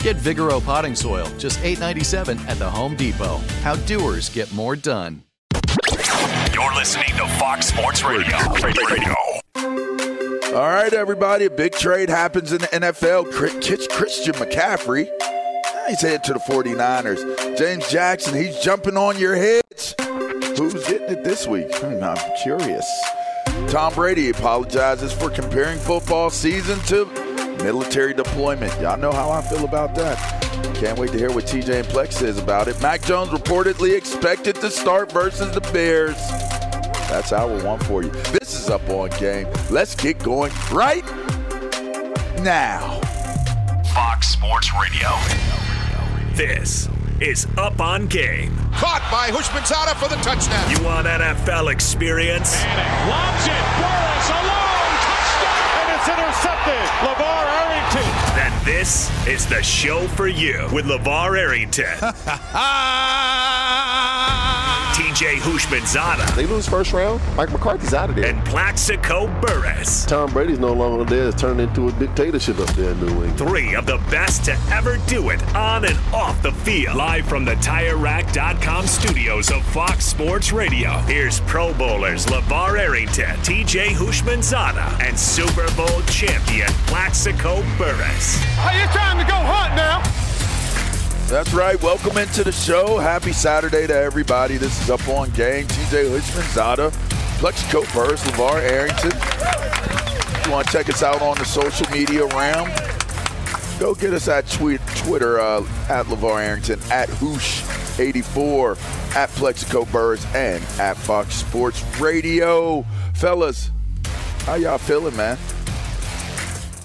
Get Vigoro potting soil, just $8.97 at the Home Depot. How doers get more done. You're listening to Fox Sports Radio. All right, everybody, a big trade happens in the NFL. Christian McCaffrey, he's headed to the 49ers. James Jackson, he's jumping on your heads. Who's getting it this week? I'm curious. Tom Brady apologizes for comparing football season to military deployment. Y'all know how I feel about that. Can't wait to hear what TJ and Plex says about it. Mac Jones reportedly expected to start versus the Bears. That's hour one for you. This is Up On Game. Let's get going right now. Fox Sports Radio. This is Up On Game. Caught by Hushmanzada for the touchdown. You want NFL experience? And it lobs it. Burris alone. Touchdown. And it's intercepted. LeVar Arrington. Then this is the show for you with LeVar Arrington. TJ Hushmanzada. They lose first round. Mike McCarthy's out of there. And Plaxico Burress. Tom Brady's no longer there. It's turned into a dictatorship up there in New England. 3 of the best to ever do it on and off the field. Live from the TireRack.com studios of Fox Sports Radio. Here's Pro Bowlers LeVar Arrington, TJ Hushmanzada, and Super Bowl champion Plaxico Burress. Hey, it's time to go hunt now. That's right. Welcome into the show. Happy Saturday to everybody. This is Up On Game. TJ Hushmanzada, Plexico Burress, LeVar Arrington. If you want to check us out on the social media realm, go get us at Twitter at LeVar Arrington, at Hoosh84, at Plexico Burress, and at Fox Sports Radio. Fellas, how y'all feeling, man?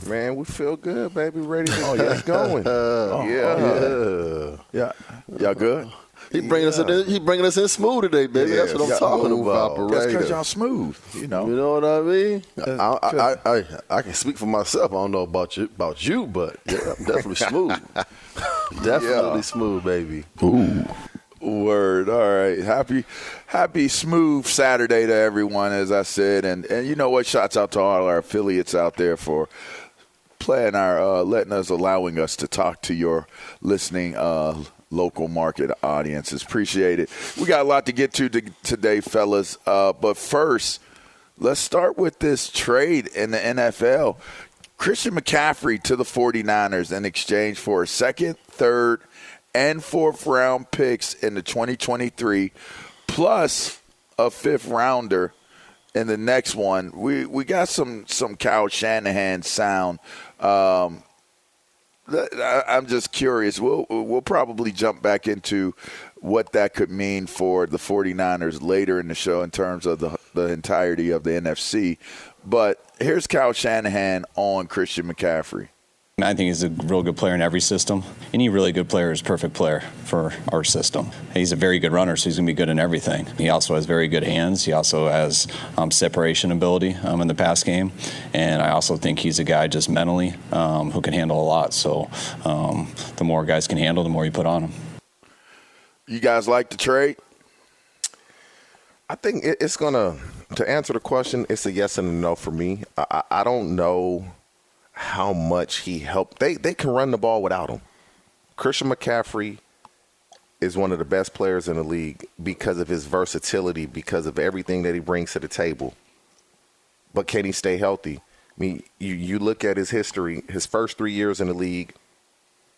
Man, we feel good, baby. Ready to get going. Yeah. Y'all good? He bringing us in smooth today, baby. Yeah, that's what I'm talking about. That's because y'all smooth. You know what I mean? I can speak for myself. I don't know about you, but yeah, I'm definitely smooth. Definitely smooth, baby. Ooh. Word. All right. Happy smooth Saturday to everyone, as I said. And you know what? Shouts out to all our affiliates out there for playing our allowing us to talk to your listening local market audiences. Appreciate it. We got a lot to get to today, fellas. But first, let's start with this trade in the NFL. Christian McCaffrey to the 49ers in exchange for a second, third, and fourth-round picks in the 2023, plus a fifth-rounder in the next one. We got some Kyle Shanahan sound. I'm just curious. We'll probably jump back into what that could mean for the 49ers later in the show in terms of the entirety of the NFC. But here's Kyle Shanahan on Christian McCaffrey. I think he's a real good player in every system. Any really good player is a perfect player for our system. He's a very good runner, so he's going to be good in everything. He also has very good hands. He also has separation ability in the pass game. And I also think he's a guy just mentally who can handle a lot. So the more guys can handle, the more you put on them. You guys like the trade? I think it's going to answer the question, it's a yes and a no for me. I don't know how much he helped. They can run the ball without him. Christian McCaffrey is one of the best players in the league because of his versatility, because of everything that he brings to the table. But can he stay healthy? I mean, you look at his history, his first 3 years in the league,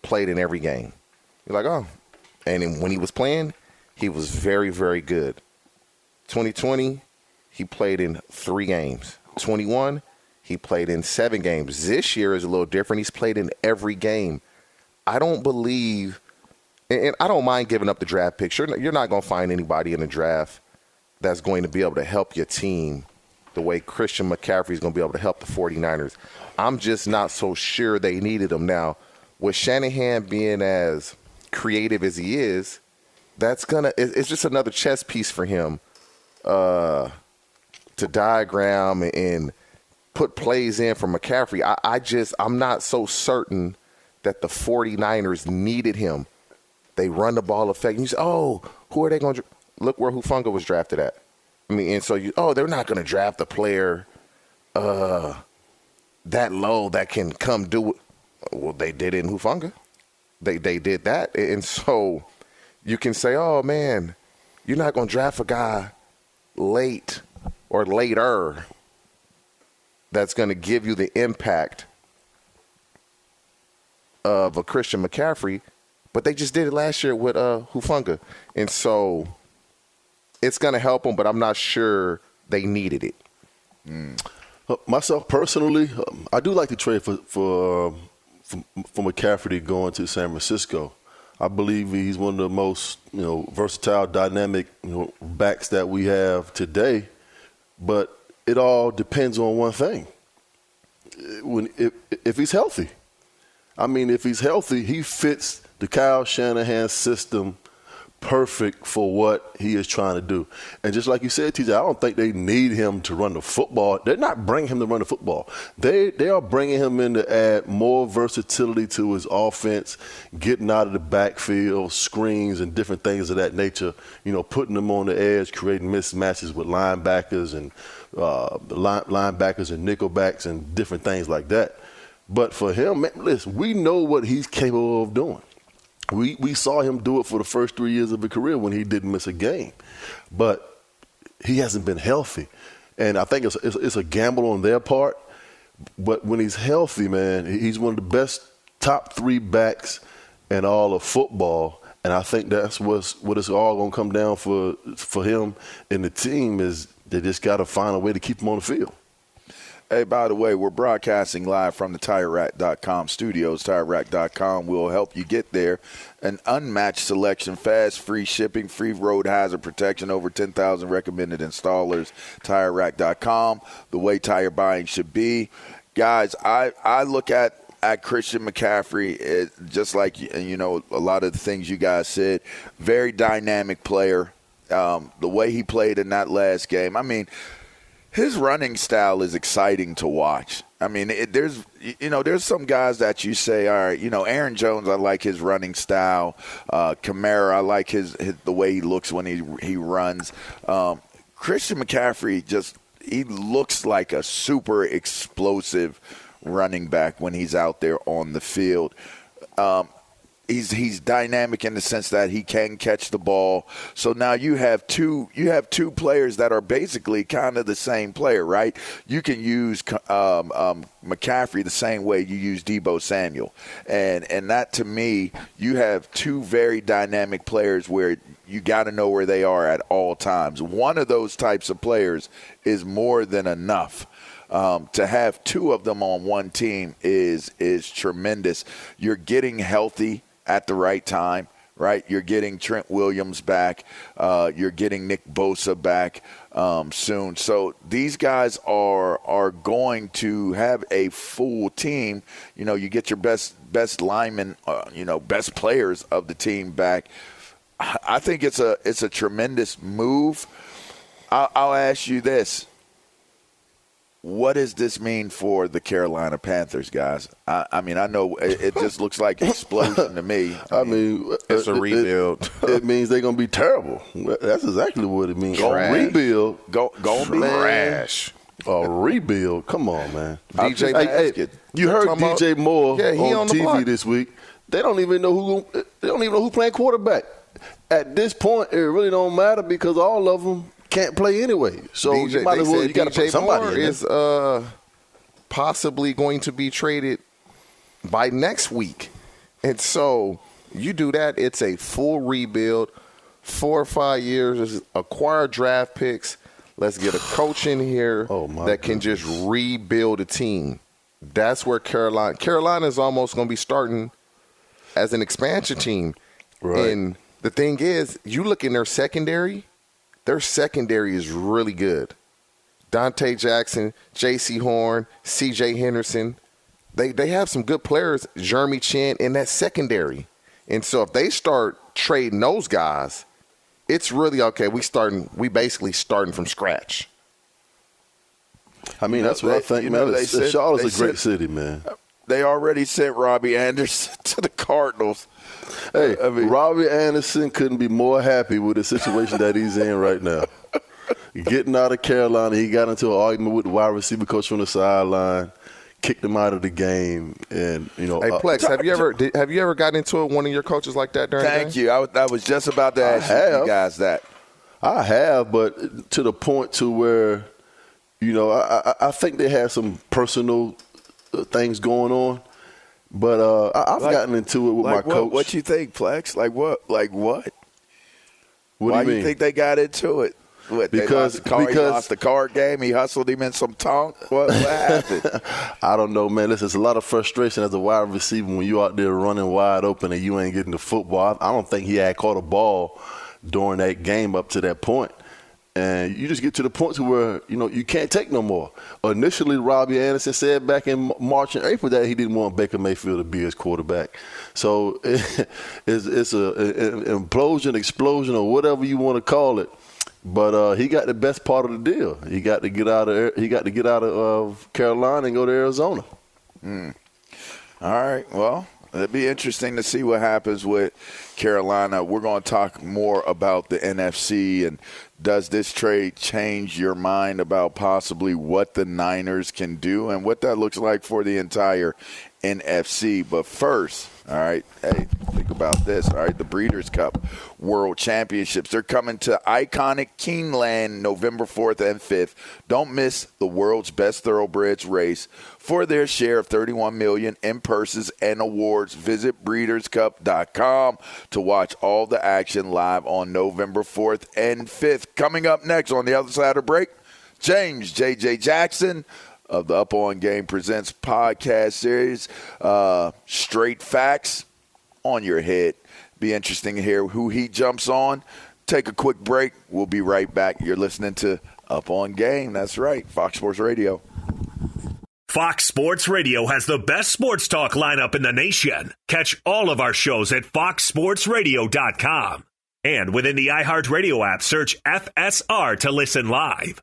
played in every game. You're like, oh. And then when he was playing, he was very, very good. 2020, he played in 3 games. 21, he played in 7 games. This year is a little different. He's played in every game. I don't believe, and I don't mind giving up the draft picks. You're not going to find anybody in the draft that's going to be able to help your team the way Christian McCaffrey is going to be able to help the 49ers. I'm just not so sure they needed him. Now, with Shanahan being as creative as he is, it's just another chess piece for him to diagram and put plays in for McCaffrey. I'm not so certain that the 49ers needed him. They run the ball effectively. You say, oh, who are they going to look where Hufanga was drafted at? I mean, and so they're not going to draft a player that low that can come do it. Well, they did it in Hufanga. They did that. And so you can say, oh, man, you're not going to draft a guy late or later that's going to give you the impact of a Christian McCaffrey, but they just did it last year with Hufanga. And so it's going to help them, but I'm not sure they needed it. Myself, personally, I do like the trade for McCaffrey going to San Francisco. I believe he's one of the most versatile, dynamic backs that we have today, but it all depends on one thing. If he's healthy. I mean, if he's healthy, he fits the Kyle Shanahan system perfect for what he is trying to do. And just like you said, TJ, I don't think they need him to run the football. They're not bringing him to run the football. They are bringing him in to add more versatility to his offense, getting out of the backfield, screens, and different things of that nature, putting them on the edge, creating mismatches with linebackers and linebackers and nickelbacks and different things like that. But for him, man, listen, we know what he's capable of doing. We saw him do it for the first 3 years of his career when he didn't miss a game. But he hasn't been healthy. And I think it's a gamble on their part. But when he's healthy, man, he's one of the best top 3 backs in all of football. And I think that's what it's all going to come down for him and the team is they just got to find a way to keep him on the field. Hey, by the way, we're broadcasting live from the TireRack.com studios. TireRack.com will help you get there. An unmatched selection, fast, free shipping, free road hazard protection, over 10,000 recommended installers. TireRack.com, the way tire buying should be. Guys, I look at Christian McCaffrey, just like, a lot of the things you guys said, very dynamic player. The way he played in that last game. I mean, his running style is exciting to watch. I mean, there's some guys that you say, all right, Aaron Jones, I like his running style. Kamara, I like his the way he looks when he runs. Christian McCaffrey he looks like a super explosive running back when he's out there on the field. He's dynamic in the sense that he can catch the ball. So now you have two players that are basically kind of the same player, right? You can use McCaffrey the same way you use Debo Samuel, and that to me, you have two very dynamic players where you got to know where they are at all times. One of those types of players is more than enough. To have two of them on one team is tremendous. You're getting healthy at the right time, right? You're getting Trent Williams back. You're getting Nick Bosa back soon. So these guys are going to have a full team. You get your best linemen, best players of the team back. I think it's a tremendous move. I'll ask you this. What does this mean for the Carolina Panthers, guys? I know it just looks like explosion to me. I mean it's a rebuild. It means they're going to be terrible. That's exactly what it means. Trash. A rebuild. Go be trash. A rebuild. Come on, man. DJ you heard DJ Moore on TV this week. They don't even know who playing quarterback. At this point, it really don't matter because all of them can't play anyway, so you might as well. You got to put somebody Moore in is possibly going to be traded by next week, and so you do that. It's a full rebuild, 4 or 5 years, acquire draft picks. Let's get a coach in here can just rebuild a team. That's where Carolina is almost going to be starting as an expansion team. Right. And the thing is, you look in their secondary. Their secondary is really good. Donte Jackson, J.C. Horn, C.J. Henderson, they have some good players, Jeremy Chin, in that secondary. And so if they start trading those guys, it's really, okay, we basically starting from scratch. I mean, that's what I think, man. Charlotte's a great city, man. They already sent Robbie Anderson to the Cardinals. Hey, Robbie Anderson couldn't be more happy with the situation that he's in right now. Getting out of Carolina, he got into an argument with the wide receiver coach from the sideline, kicked him out of the game, and Hey, Plex, have you ever gotten into it with one of your coaches like that during? Thank the game? You. I was just about to ask you guys that. I have, but to the point to where, I think they had some personal things going on. But I've gotten into it with my coach. What you think, Plex? Like what? Why do you think they got into it? Because he lost the card game. He hustled him in some tonk. What happened? I don't know, man. This is a lot of frustration as a wide receiver when you out there running wide open and you ain't getting the football. I don't think he had caught a ball during that game up to that point. And you just get to the point to where, you can't take no more. Initially, Robbie Anderson said back in March and April that he didn't want Baker Mayfield to be his quarterback. So it's an implosion, explosion, or whatever you want to call it. But he got the best part of the deal. He got to get out of Carolina and go to Arizona. Mm. All right. Well, it'd be interesting to see what happens with Carolina. We're going to talk more about the NFC and does this trade change your mind about possibly what the Niners can do and what that looks like for the entire NFC? But first, all right, hey, think about this. All right, the Breeders' Cup World Championships. They're coming to iconic Keeneland November 4th and 5th. Don't miss the world's best thoroughbreds race. For their share of $31 million in purses and awards, visit BreedersCup.com to watch all the action live on November 4th and 5th. Coming up next on the other side of break, James J.J. Jackson of the Up On Game Presents podcast series, Straight Facts on your head. Be interesting to hear who he jumps on. Take a quick break. We'll be right back. You're listening to Up On Game. That's right, Fox Sports Radio. Fox Sports Radio has the best sports talk lineup in the nation. Catch all of our shows at foxsportsradio.com. And within the iHeartRadio app, search FSR to listen live.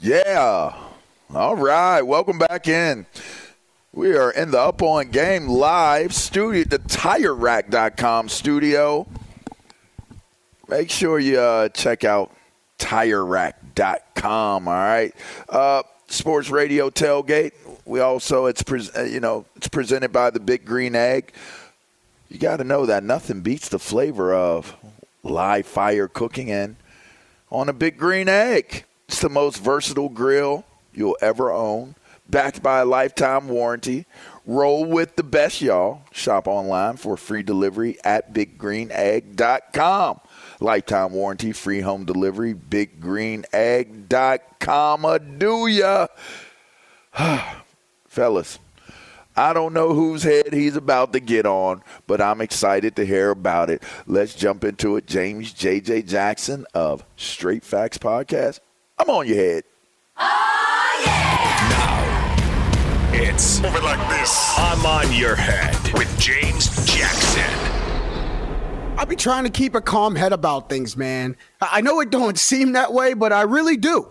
Yeah. All right. Welcome back in. We are in the Up On Game live studio, the TireRack.com studio. Make sure you check out TireRack.com, all right? Sports Radio Tailgate. We also, it's presented by the Big Green Egg. You got to know that nothing beats the flavor of live fire cooking and on a Big Green Egg. It's the most versatile grill you'll ever own, backed by a lifetime warranty. Roll with the best, y'all. Shop online for free delivery at BigGreenEgg.com. Lifetime warranty, free home delivery, BigGreenEgg.com. Do ya? Fellas, I don't know whose head he's about to get on, but I'm excited to hear about it. Let's jump into it. James J.J. Jackson of Straight Facts Podcast. I'm on your head. Oh, yeah! Now, it's over like this. I'm on your head with James Jackson. I'll be trying to keep a calm head about things, man. I know it don't seem that way, but I really do.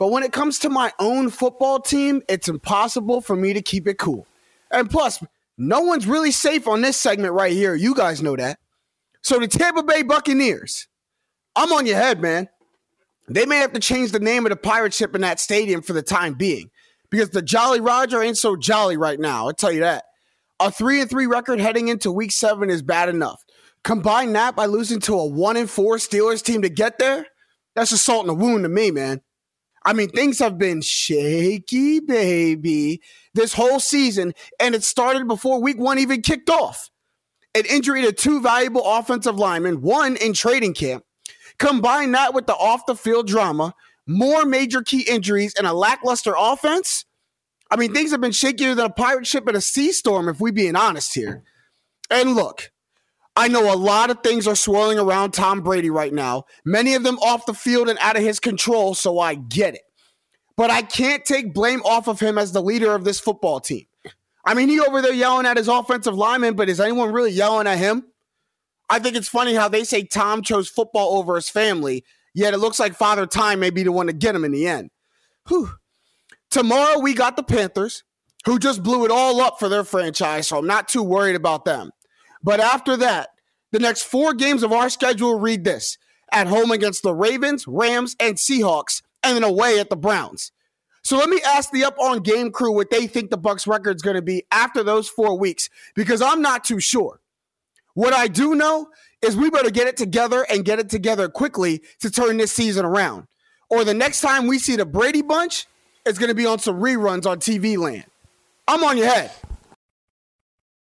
But when it comes to my own football team, it's impossible for me to keep it cool. And plus, no one's really safe on this segment right here. You guys know that. So the Tampa Bay Buccaneers, I'm on your head, man. They may have to change the name of the pirate ship in that stadium for the time being because the Jolly Roger ain't so jolly right now. I'll tell you that. A 3-3 record heading into week 7 is bad enough. Combine that by losing to a 1-4 Steelers team to get there, that's a salt in the wound to me, man. I mean, things have been shaky, baby, this whole season, and it started before week 1 even kicked off. An injury to two valuable offensive linemen, one in training camp. Combine that with the off-the-field drama, more major key injuries, and a lackluster offense. I mean, things have been shakier than a pirate ship in a sea storm, if we're being honest here. And look, I know a lot of things are swirling around Tom Brady right now, many of them off the field and out of his control, so I get it. But I can't take blame off of him as the leader of this football team. I mean, he over there yelling at his offensive lineman, but is anyone really yelling at him? I think it's funny how they say Tom chose football over his family, yet it looks like Father Time may be the one to get him in the end. Whew. Tomorrow we got the Panthers, who just blew it all up for their franchise, so I'm not too worried about them. But after that, the next 4 games of our schedule read this: at home against the Ravens, Rams, and Seahawks, and then away at the Browns. So let me ask the Up On Game crew what they think the Bucs' record is going to be after those 4 weeks, because I'm not too sure. What I do know is we better get it together and get it together quickly to turn this season around. Or the next time we see the Brady Bunch, it's going to be on some reruns on TV land. I'm on your head.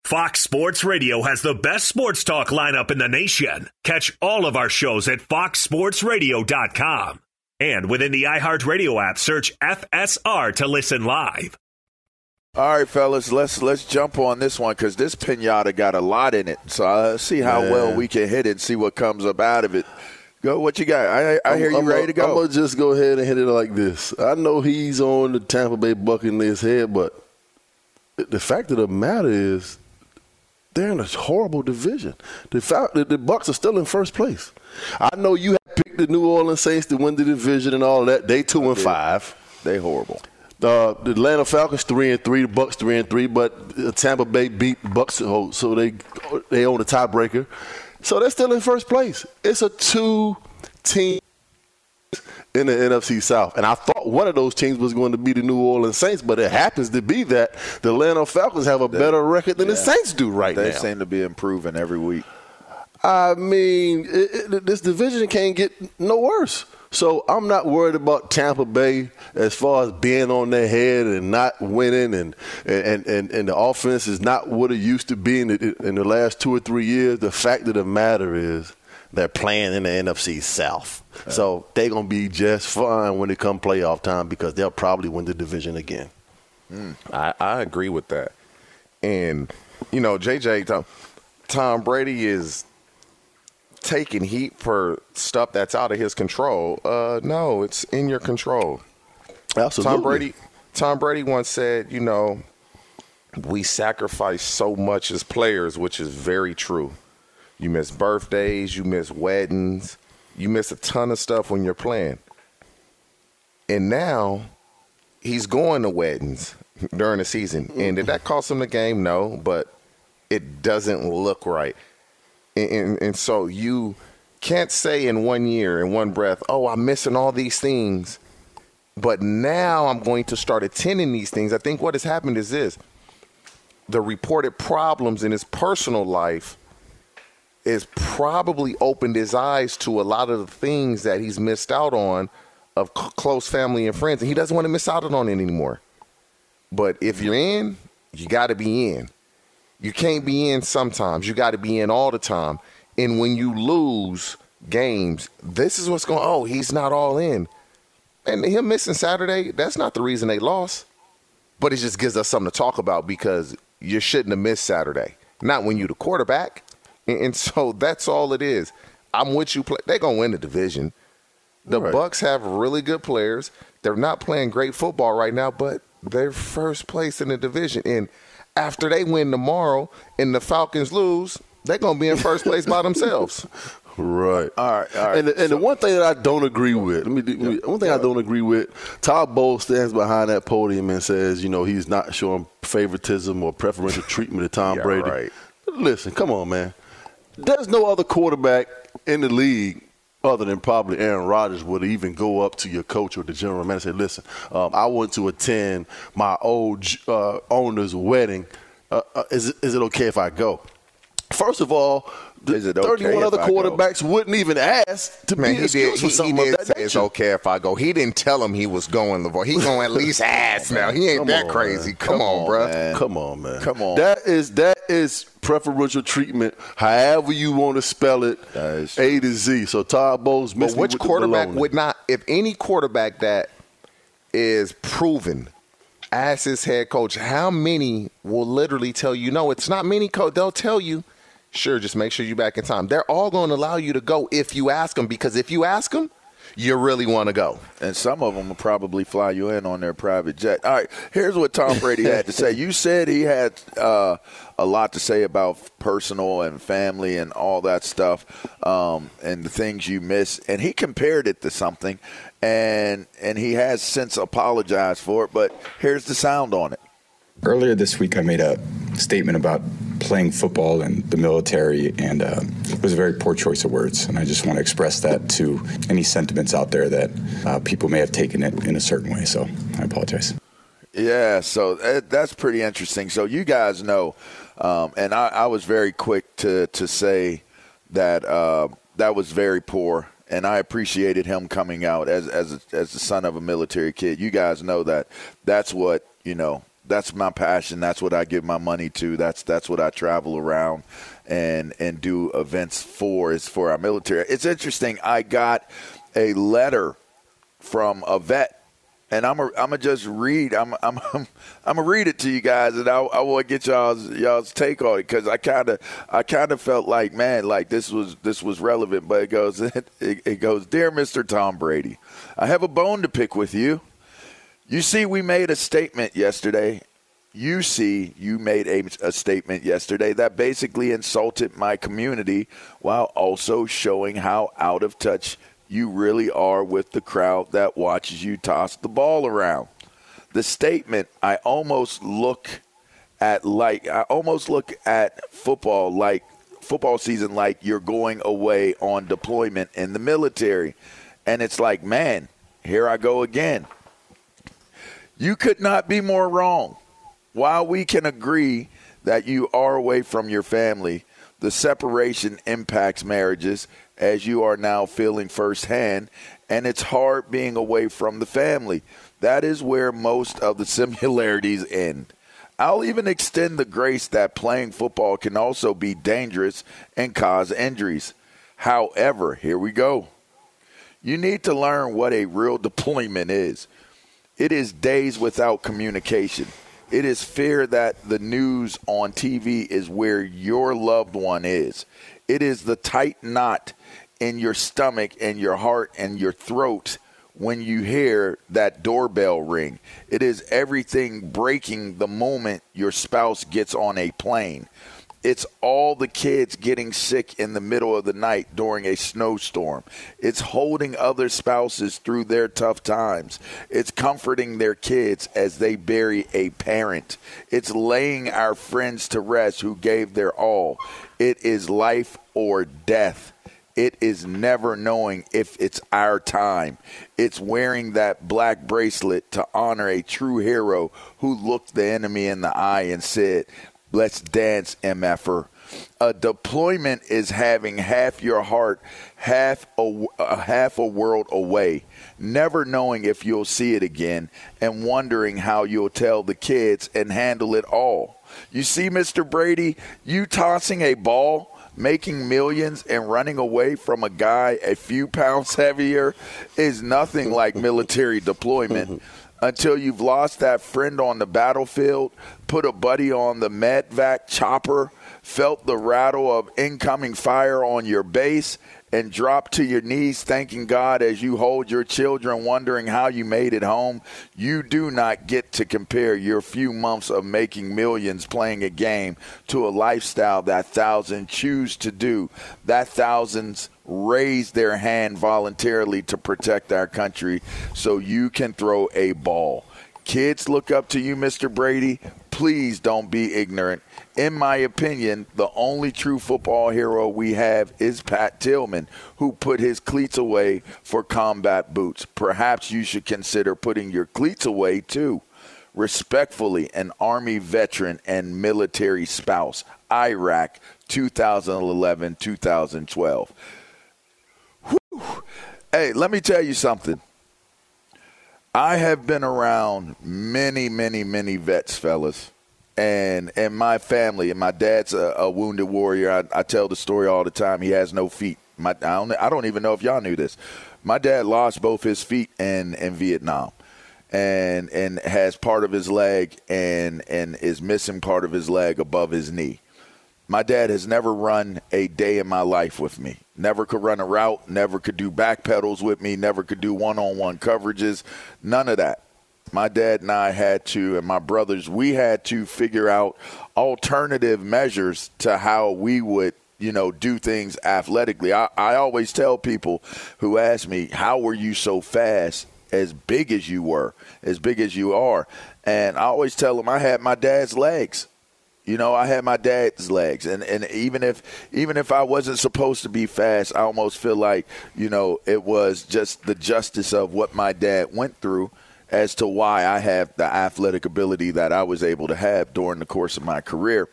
Fox Sports Radio has the best sports talk lineup in the nation. Catch all of our shows at foxsportsradio.com. And within the iHeartRadio app, search FSR to listen live. All right, fellas, let's jump on this one because this pinata got a lot in it. So I'll see how well we can hit it and see what comes up out of it. Go, what you got? I'm ready to go. I'm going to just go ahead and hit it like this. I know he's on the Tampa Bay Buccaneers head, but the fact of the matter is, they're in a horrible division. The Bucs are still in first place. I know you had picked the New Orleans Saints to win the division and all that. They 2-5. They horrible. The Atlanta Falcons 3-3. The Bucs 3-3. But Tampa Bay beat the Bucs, so they own the tiebreaker. So they're still in first place. It's a 2-team in the NFC South. And I thought one of those teams was going to be the New Orleans Saints, but it happens to be that the Atlanta Falcons have a better record than the Saints do right now. They seem to be improving every week. I mean, this division can't get no worse. So I'm not worried about Tampa Bay as far as being on their head and not winning and the offense is not what it used to be in the last 2 or 3 years. The fact of the matter is, they're playing in the NFC South. Okay. So they're going to be just fine when it comes playoff time because they'll probably win the division again. Mm. I agree with that. And, you know, J.J., Tom Brady is taking heat for stuff that's out of his control. No, it's in your control. Absolutely. Tom Brady once said, you know, we sacrifice so much as players, which is very true. You miss birthdays, you miss weddings, you miss a ton of stuff when you're playing. And now he's going to weddings during the season. And did that cost him the game? No, but it doesn't look right. And so you can't say in one year, in one breath, oh, I'm missing all these things, but now I'm going to start attending these things. I think what has happened is this. The reported problems in his personal life has probably opened his eyes to a lot of the things that he's missed out on of close family and friends, and he doesn't want to miss out on it anymore. But if you're in, you got to be in. You can't be in sometimes. You got to be in all the time. And when you lose games, this is what's going on. Oh, he's not all in. And him missing Saturday, that's not the reason they lost. But it just gives us something to talk about because you shouldn't have missed Saturday. Not when you're the quarterback. And so that's all it is. I'm with you. They're going to win the division. The right. Bucs have really good players. They're not playing great football right now, but they're first place in the division. And after they win tomorrow and the Falcons lose, they're going to be in first place by themselves. Right. All right. All right. And the one thing that I don't agree with, Todd Bowles stands behind that podium and says, you know, he's not showing favoritism or preferential treatment of Tom Brady. Right. Listen, come on, man. There's no other quarterback in the league other than probably Aaron Rodgers would even go up to your coach or the general manager and say, listen, I want to attend my old owner's wedding. Is it okay if I go? First of all, the 31 other quarterbacks wouldn't even ask to be excused for something of that nature. It's okay if I go. He didn't tell him he was going, LaVar. He going at least ask now. He ain't that crazy. Come on, bro. Come on, man. Come on. That is preferential treatment, however you want to spell it, A to Z. So Todd Bowles missed me with the baloney. But which quarterback would not, if any quarterback that is proven as his head coach, how many will literally tell you, no, it's not many, coach. They'll tell you, sure, just make sure you're back in time. They're all going to allow you to go if you ask them, because if you ask them, you really want to go. And some of them will probably fly you in on their private jet. All right, here's what Tom Brady had to say. You said he had a lot to say about personal and family and all that stuff and the things you miss. And he compared it to something, and he has since apologized for it. But here's the sound on it. Earlier this week, I made a statement about playing football and the military, and it was a very poor choice of words. And I just want to express that to any sentiments out there that people may have taken it in a certain way. So I apologize. Yeah, so that's pretty interesting. So you guys know, and I was very quick to say that that was very poor. And I appreciated him coming out as the son of a military kid. You guys know that. That's what, you know. That's my passion. That's what I give my money to. That's what I travel around and do events for, is for our military. It's interesting. I got a letter from a vet, and I'm a just read. I'm a read it to you guys, and I want to get y'all's take on it, because I kind of felt like, man, like this was relevant. But it goes, dear Mr. Tom Brady, I have a bone to pick with you. You see, we made a statement yesterday. You see, you made a statement yesterday that basically insulted my community while also showing how out of touch you really are with the crowd that watches you toss the ball around. The statement, I almost look at football like football season like you're going away on deployment in the military. And it's like, man, here I go again. You could not be more wrong. While we can agree that you are away from your family, the separation impacts marriages, as you are now feeling firsthand, and it's hard being away from the family. That is where most of the similarities end. I'll even extend the grace that playing football can also be dangerous and cause injuries. However, here we go. You need to learn what a real deployment is. It is days without communication. It is fear that the news on TV is where your loved one is. It is the tight knot in your stomach and your heart and your throat when you hear that doorbell ring. It is everything breaking the moment your spouse gets on a plane. It's all the kids getting sick in the middle of the night during a snowstorm. It's holding other spouses through their tough times. It's comforting their kids as they bury a parent. It's laying our friends to rest who gave their all. It is life or death. It is never knowing if it's our time. It's wearing that black bracelet to honor a true hero who looked the enemy in the eye and said, "Let's dance, MFer." A deployment is having half your heart, half a world away, never knowing if you'll see it again, and wondering how you'll tell the kids and handle it all. You see, Mr. Brady, you tossing a ball, making millions, and running away from a guy a few pounds heavier is nothing like military deployment. Until you've lost that friend on the battlefield, put a buddy on the medevac chopper, felt the rattle of incoming fire on your base, and dropped to your knees thanking God as you hold your children, wondering how you made it home, you do not get to compare your few months of making millions playing a game to a lifestyle that thousands choose to do, that thousands raise their hand voluntarily to protect our country so you can throw a ball. Kids look up to you, Mr. Brady. Please don't be ignorant. In my opinion, the only true football hero we have is Pat Tillman, who put his cleats away for combat boots. Perhaps you should consider putting your cleats away, too. Respectfully, an Army veteran and military spouse, Iraq, 2011-2012. Whew. Hey, let me tell you something. I have been around many vets, fellas, and my family. And my dad's a wounded warrior. I tell the story all the time. He has no feet. I don't even know if y'all knew this. My dad lost both his feet in Vietnam, and has part of his leg and is missing part of his leg above his knee. My dad has never run a day in my life with me. Never could run a route, never could do back pedals with me, never could do one-on-one coverages, none of that. My dad and I had to, and my brothers, we had to figure out alternative measures to how we would, do things athletically. I always tell people who ask me, how were you so fast as big as you were, as big as you are? And I always tell them I had my dad's legs. I had my dad's legs, and even if I wasn't supposed to be fast, I almost feel like, it was just the justice of what my dad went through as to why I have the athletic ability that I was able to have during the course of my career.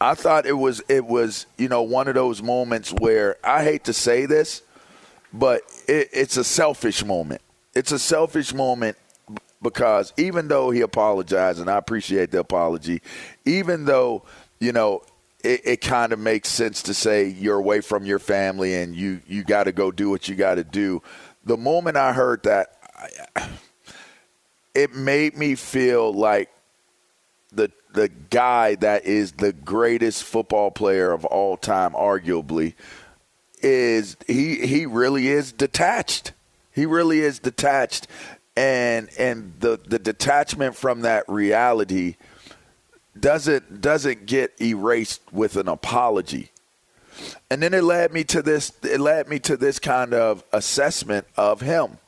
I thought it was one of those moments where, I hate to say this, but it's a selfish moment. It's a selfish moment. Because even though he apologized, and I appreciate the apology, even though, it kind of makes sense to say you're away from your family and you got to go do what you got to do, the moment I heard that, it made me feel like the guy that is the greatest football player of all time, arguably, is he really is detached. He really is detached. And the detachment from that reality doesn't get erased with an apology. And then it led me to this kind of assessment of him.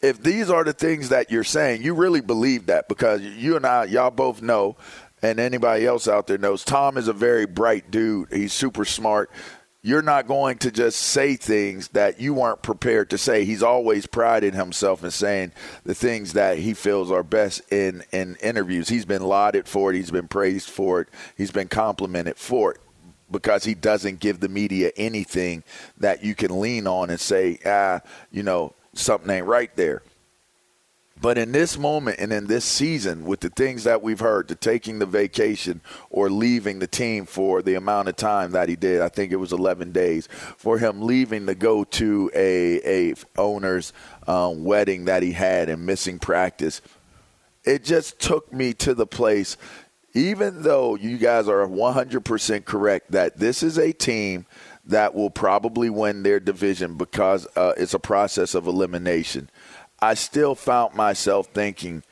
If these are the things that you're saying, you really believe that, because you and I, y'all both know, and anybody else out there knows, Tom is a very bright dude. He's super smart. You're not going to just say things that you weren't prepared to say. He's always prided himself in saying the things that he feels are best in interviews. He's been lauded for it. He's been praised for it. He's been complimented for it, because he doesn't give the media anything that you can lean on and say, something ain't right there. But in this moment and in this season, with the things that we've heard, the taking the vacation or leaving the team for the amount of time that he did, I think it was 11 days, for him leaving to go to a owner's wedding that he had and missing practice, it just took me to the place, even though you guys are 100% correct that this is a team that will probably win their division because it's a process of elimination, I still found myself thinking,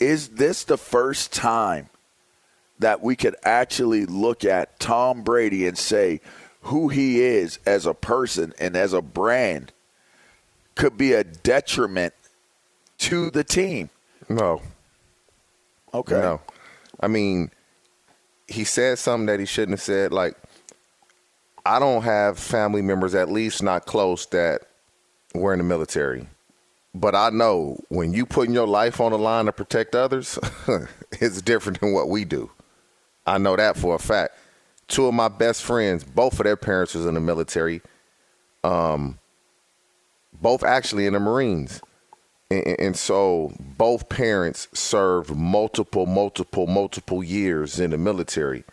is this the first time that we could actually look at Tom Brady and say who he is as a person and as a brand could be a detriment to the team? No. Okay. No. I mean, he said something that he shouldn't have said. Like, I don't have family members, at least not close, that were in the military. But I know when you putting your life on the line to protect others, it's different than what we do. I know that for a fact. Two of my best friends, both of their parents was in the military. Both actually in the Marines. And so both parents served multiple years in the military.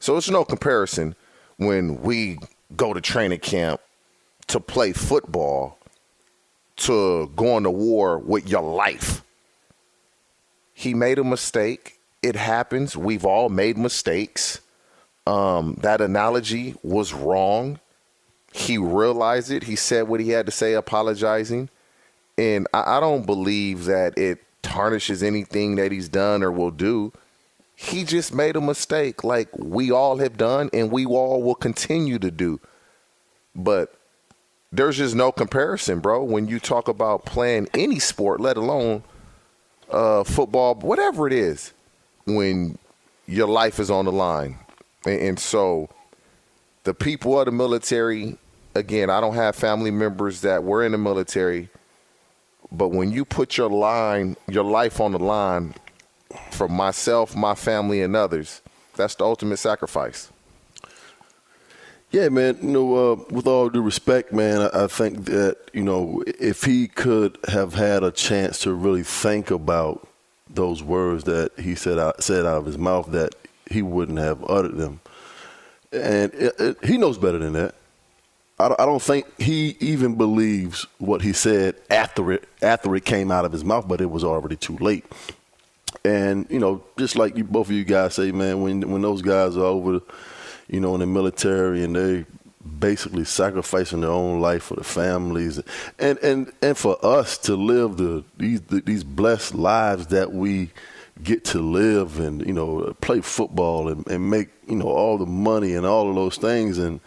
So it's no comparison when we go to training camp to play football to going to war with your life. He made a mistake. It happens. We've all made mistakes. That analogy was wrong. He realized it. He said what he had to say, apologizing. And I don't believe that it tarnishes anything that he's done or will do. He just made a mistake like we all have done and we all will continue to do. But there's just no comparison, bro, when you talk about playing any sport, let alone football, whatever it is, when your life is on the line. And so the people of the military, again, I don't have family members that were in the military. But when you put your life on the line for myself, my family, and others, that's the ultimate sacrifice. Yeah, man. You know, with all due respect, man, I think that, you know, if he could have had a chance to really think about those words that he said out of his mouth, that he wouldn't have uttered them. And he knows better than that. I don't think he even believes what he said after it came out of his mouth, but it was already too late. And, you know, just like you, both of you guys say, man, when those guys are over, you know, in the military and they basically sacrificing their own life for the families and for us to live these blessed lives that we get to live and, you know, play football and make, you know, all the money and all of those things and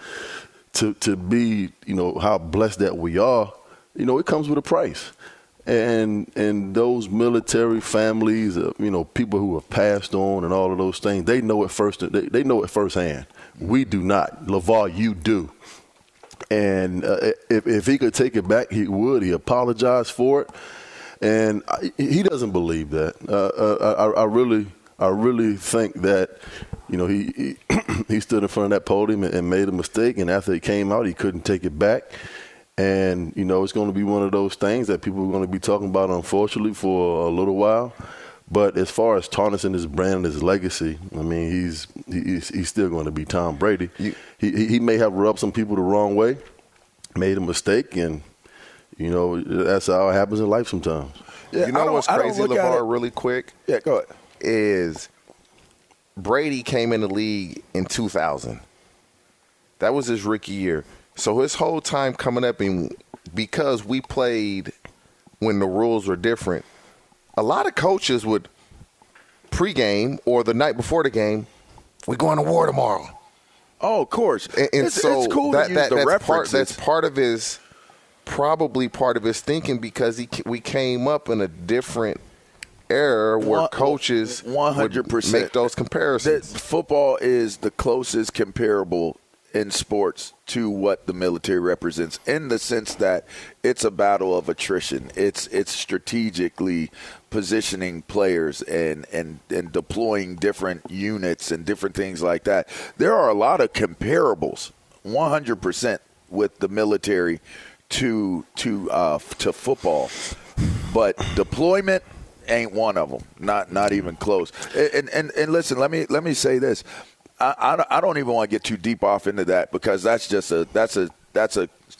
to be, you know, how blessed that we are, you know, it comes with a price. And those military families, you know, people who have passed on and all of those things, they know it they know it firsthand. We do not. LaVar, you do. And if he could take it back, he would. He apologized for it. And he doesn't believe that. I really think that, you know, he stood in front of that podium and made a mistake, and after it came out, he couldn't take it back. And, you know, it's going to be one of those things that people are going to be talking about, unfortunately, for a little while. But as far as tarnishing his brand and his legacy, I mean, he's still going to be Tom Brady. He may have rubbed some people the wrong way, made a mistake, and, you know, that's how it happens in life sometimes. Yeah, you know what's crazy, LaVar, really quick? Yeah, go ahead. Is Brady came in the league in 2000. That was his rookie year. So his whole time coming up, and because we played when the rules were different, a lot of coaches would pregame or the night before the game, we're going to war tomorrow. Oh, of course. And it's, so it's cool that's part of his thinking because we came up in a different era where coaches 100% make those comparisons. Football is the closest comparable in sports to what the military represents in the sense that it's a battle of attrition. It's strategically positioning players and deploying different units and different things like that. There are a lot of comparables, 100% with the military to football, but deployment ain't one of them. Not even close. And listen, let me say this. I don't even want to get too deep off into that because that's a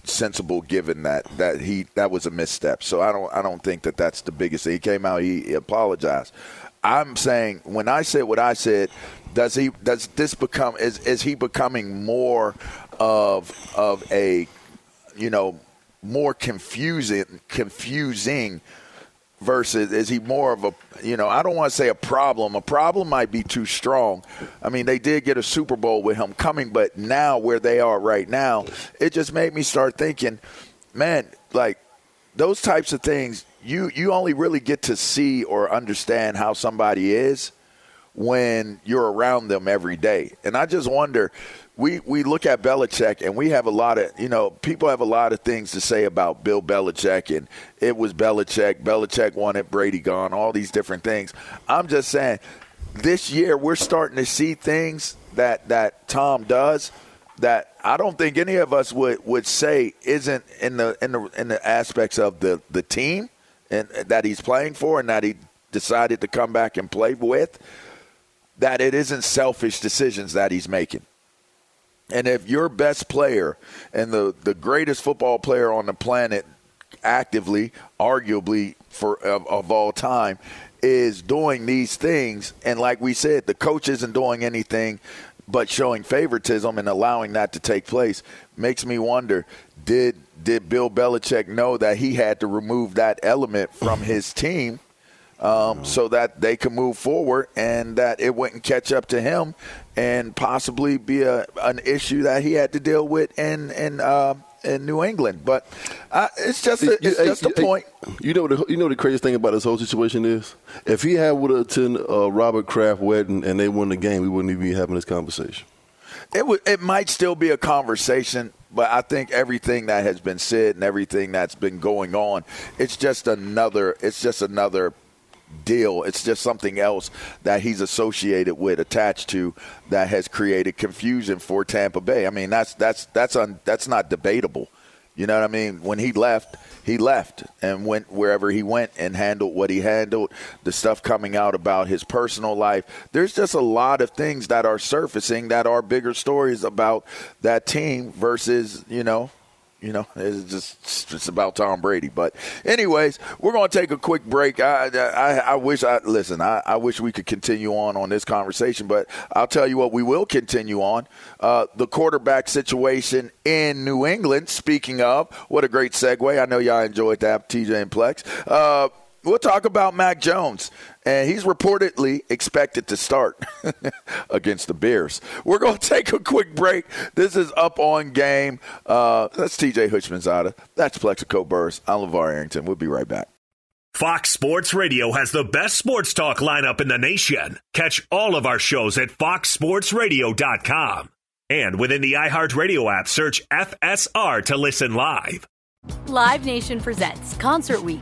sensible given that was a misstep. So I don't think that's the biggest thing. He came out, he apologized. I'm saying when I said what I said, is he becoming more of a, you know, more confusing versus is he more of a, you know, I don't want to say a problem. A problem might be too strong. I mean, they did get a Super Bowl with him coming, but now where they are right now, it just made me start thinking, man, like those types of things, you only really get to see or understand how somebody is when you're around them every day. And I just wonder, we look at Belichick and we have a lot of, you know, people have a lot of things to say about Bill Belichick and it was Belichick. Belichick wanted Brady gone, all these different things. I'm just saying this year we're starting to see things that Tom does that I don't think any of us would say isn't in the aspects of the team and that he's playing for and that he decided to come back and play with, that it isn't selfish decisions that he's making. And if your best player and the greatest football player on the planet actively, arguably of all time, is doing these things, and like we said, the coach isn't doing anything but showing favoritism and allowing that to take place, makes me wonder, did Bill Belichick know that he had to remove that element from his team so that they could move forward and that it wouldn't catch up to him and possibly be an issue that he had to deal with in New England? But it's just a point. You know the craziest thing about this whole situation is if he had would have attended Robert Kraft wedding and they won the game, we wouldn't even be having this conversation. It might still be a conversation, but I think everything that has been said and everything that's been going on, it's just another deal. It's just something else that he's associated with, attached to, that has created confusion for Tampa Bay. I mean, that's not debatable. You know what I mean? When he left and went wherever he went and handled what he handled, the stuff coming out about his personal life. There's just a lot of things that are surfacing that are bigger stories about that team versus, you know, it's about Tom Brady. But anyways, we're going to take a quick break. I wish we could continue on this conversation, but I'll tell you what, we will continue on. The quarterback situation in New England, speaking of, what a great segue. I know y'all enjoyed that, TJ and Plex. We'll talk about Mac Jones, and he's reportedly expected to start against the Bears. We're going to take a quick break. This is Up On Game. That's TJ Hushmanzada. That's Plexico Burris. I'm LeVar Arrington. We'll be right back. Fox Sports Radio has the best sports talk lineup in the nation. Catch all of our shows at foxsportsradio.com. And within the iHeartRadio app, search FSR to listen live. Live Nation presents Concert Week.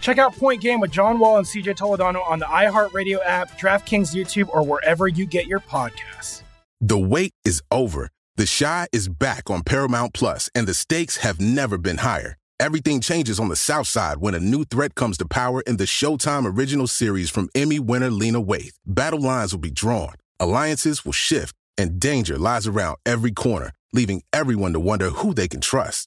Check out Point Game with John Wall and CJ Toledano on the iHeartRadio app, DraftKings YouTube, or wherever you get your podcasts. The wait is over. The Chi is back on Paramount Plus, and the stakes have never been higher. Everything changes on the South Side when a new threat comes to power in the Showtime original series from Emmy winner Lena Waithe. Battle lines will be drawn, alliances will shift, and danger lies around every corner, leaving everyone to wonder who they can trust.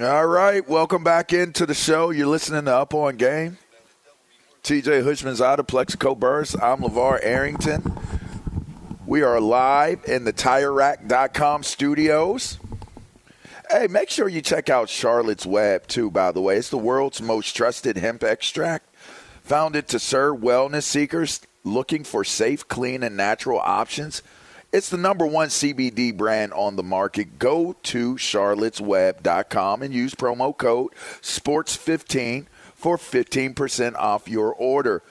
All right, welcome back into the show. You're listening to Up On Game. TJ Hushman's Autoplex Co-Burst. I'm LeVar Arrington. We are live in the TireRack.com studios. Hey, make sure you check out Charlotte's Web, too, by the way. It's the world's most trusted hemp extract, founded to serve wellness seekers looking for safe, clean, and natural options. It's the number one CBD brand on the market. Go to charlottesweb.com and use promo code SPORTS15 for 15% off your order.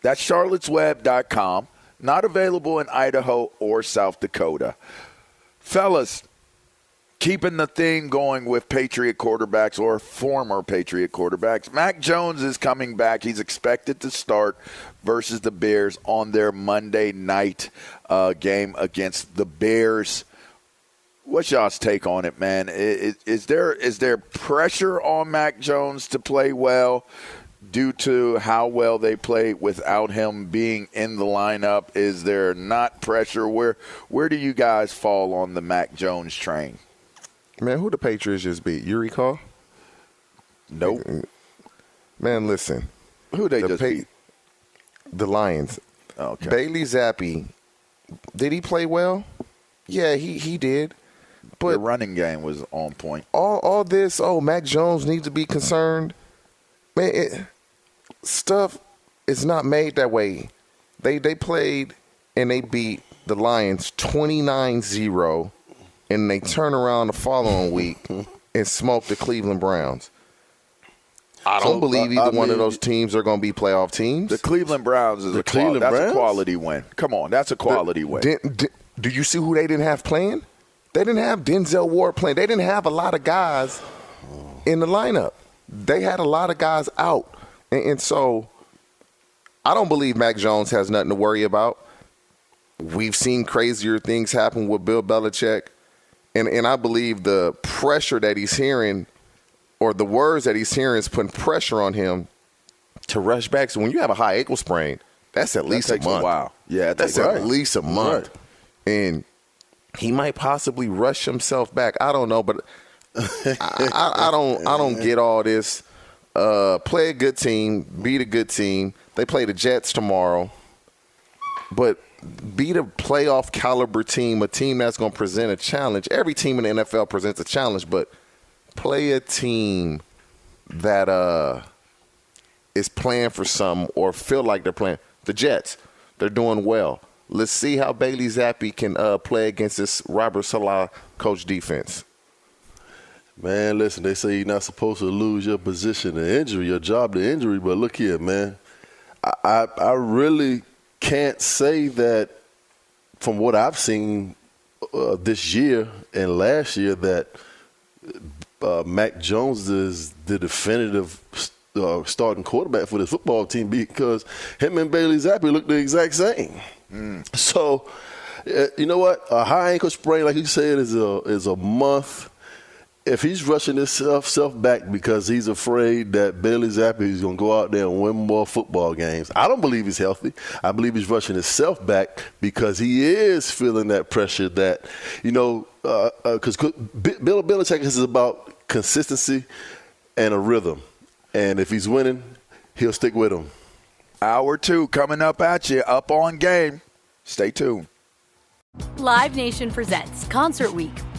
That's charlottesweb.com. Not available in Idaho or South Dakota. Fellas, keeping the theme going with Patriot quarterbacks or former Patriot quarterbacks, Mac Jones is coming back. He's expected to start versus the Bears on their Monday night game against the Bears. What's y'all's take on it, man? Is there pressure on Mac Jones to play well due to how well they played without him being in the lineup? Is there not pressure? Where do you guys fall on the Mac Jones train? Man, who the Patriots just beat? You recall? Nope. Man, listen. Who they just beat? The Lions. Okay. Bailey Zappe. Did he play well? Yeah, he did. But the running game was on point. All this, Mac Jones needs to be concerned. Man, stuff is not made that way. They played and they beat the Lions 29-0. And they turn around the following week and smoke the Cleveland Browns. I don't believe either one of those teams are going to be playoff teams. The Cleveland Browns is a quality win. Come on, that's a quality win. Do you see who they didn't have playing? They didn't have Denzel Ward playing. They didn't have a lot of guys in the lineup. They had a lot of guys out. And so I don't believe Mac Jones has nothing to worry about. We've seen crazier things happen with Bill Belichick. And I believe the pressure that he's hearing or the words that he's hearing is putting pressure on him to rush back. So when you have a high ankle sprain, that's at least a month. Wow. Yeah, that's at least a month. Right. And he might possibly rush himself back. I don't know, but I don't get all this. Play a good team, beat a good team. They play the Jets tomorrow. But beat a playoff caliber team, a team that's going to present a challenge. Every team in the NFL presents a challenge, but play a team that is playing for something or feel like they're playing. The Jets, they're doing well. Let's see how Bailey Zappe can play against this Robert Saleh coach defense. Man, listen, they say you're not supposed to lose your position to injury, your job to injury, but look here, man. I really can't say that from what I've seen this year and last year that Mac Jones is the definitive starting quarterback for this football team because him and Bailey Zappe look the exact same. Mm. So, you know what? A high ankle sprain, like you said, is a month. If he's rushing himself back because he's afraid that Bailey Zappe is going to go out there and win more football games, I don't believe he's healthy. I believe he's rushing himself back because he is feeling that pressure that, you know, because Bill Belichick is about consistency and a rhythm. And if he's winning, he'll stick with him. Hour two coming up at you, Up On Game. Stay tuned. Live Nation presents Concert Week.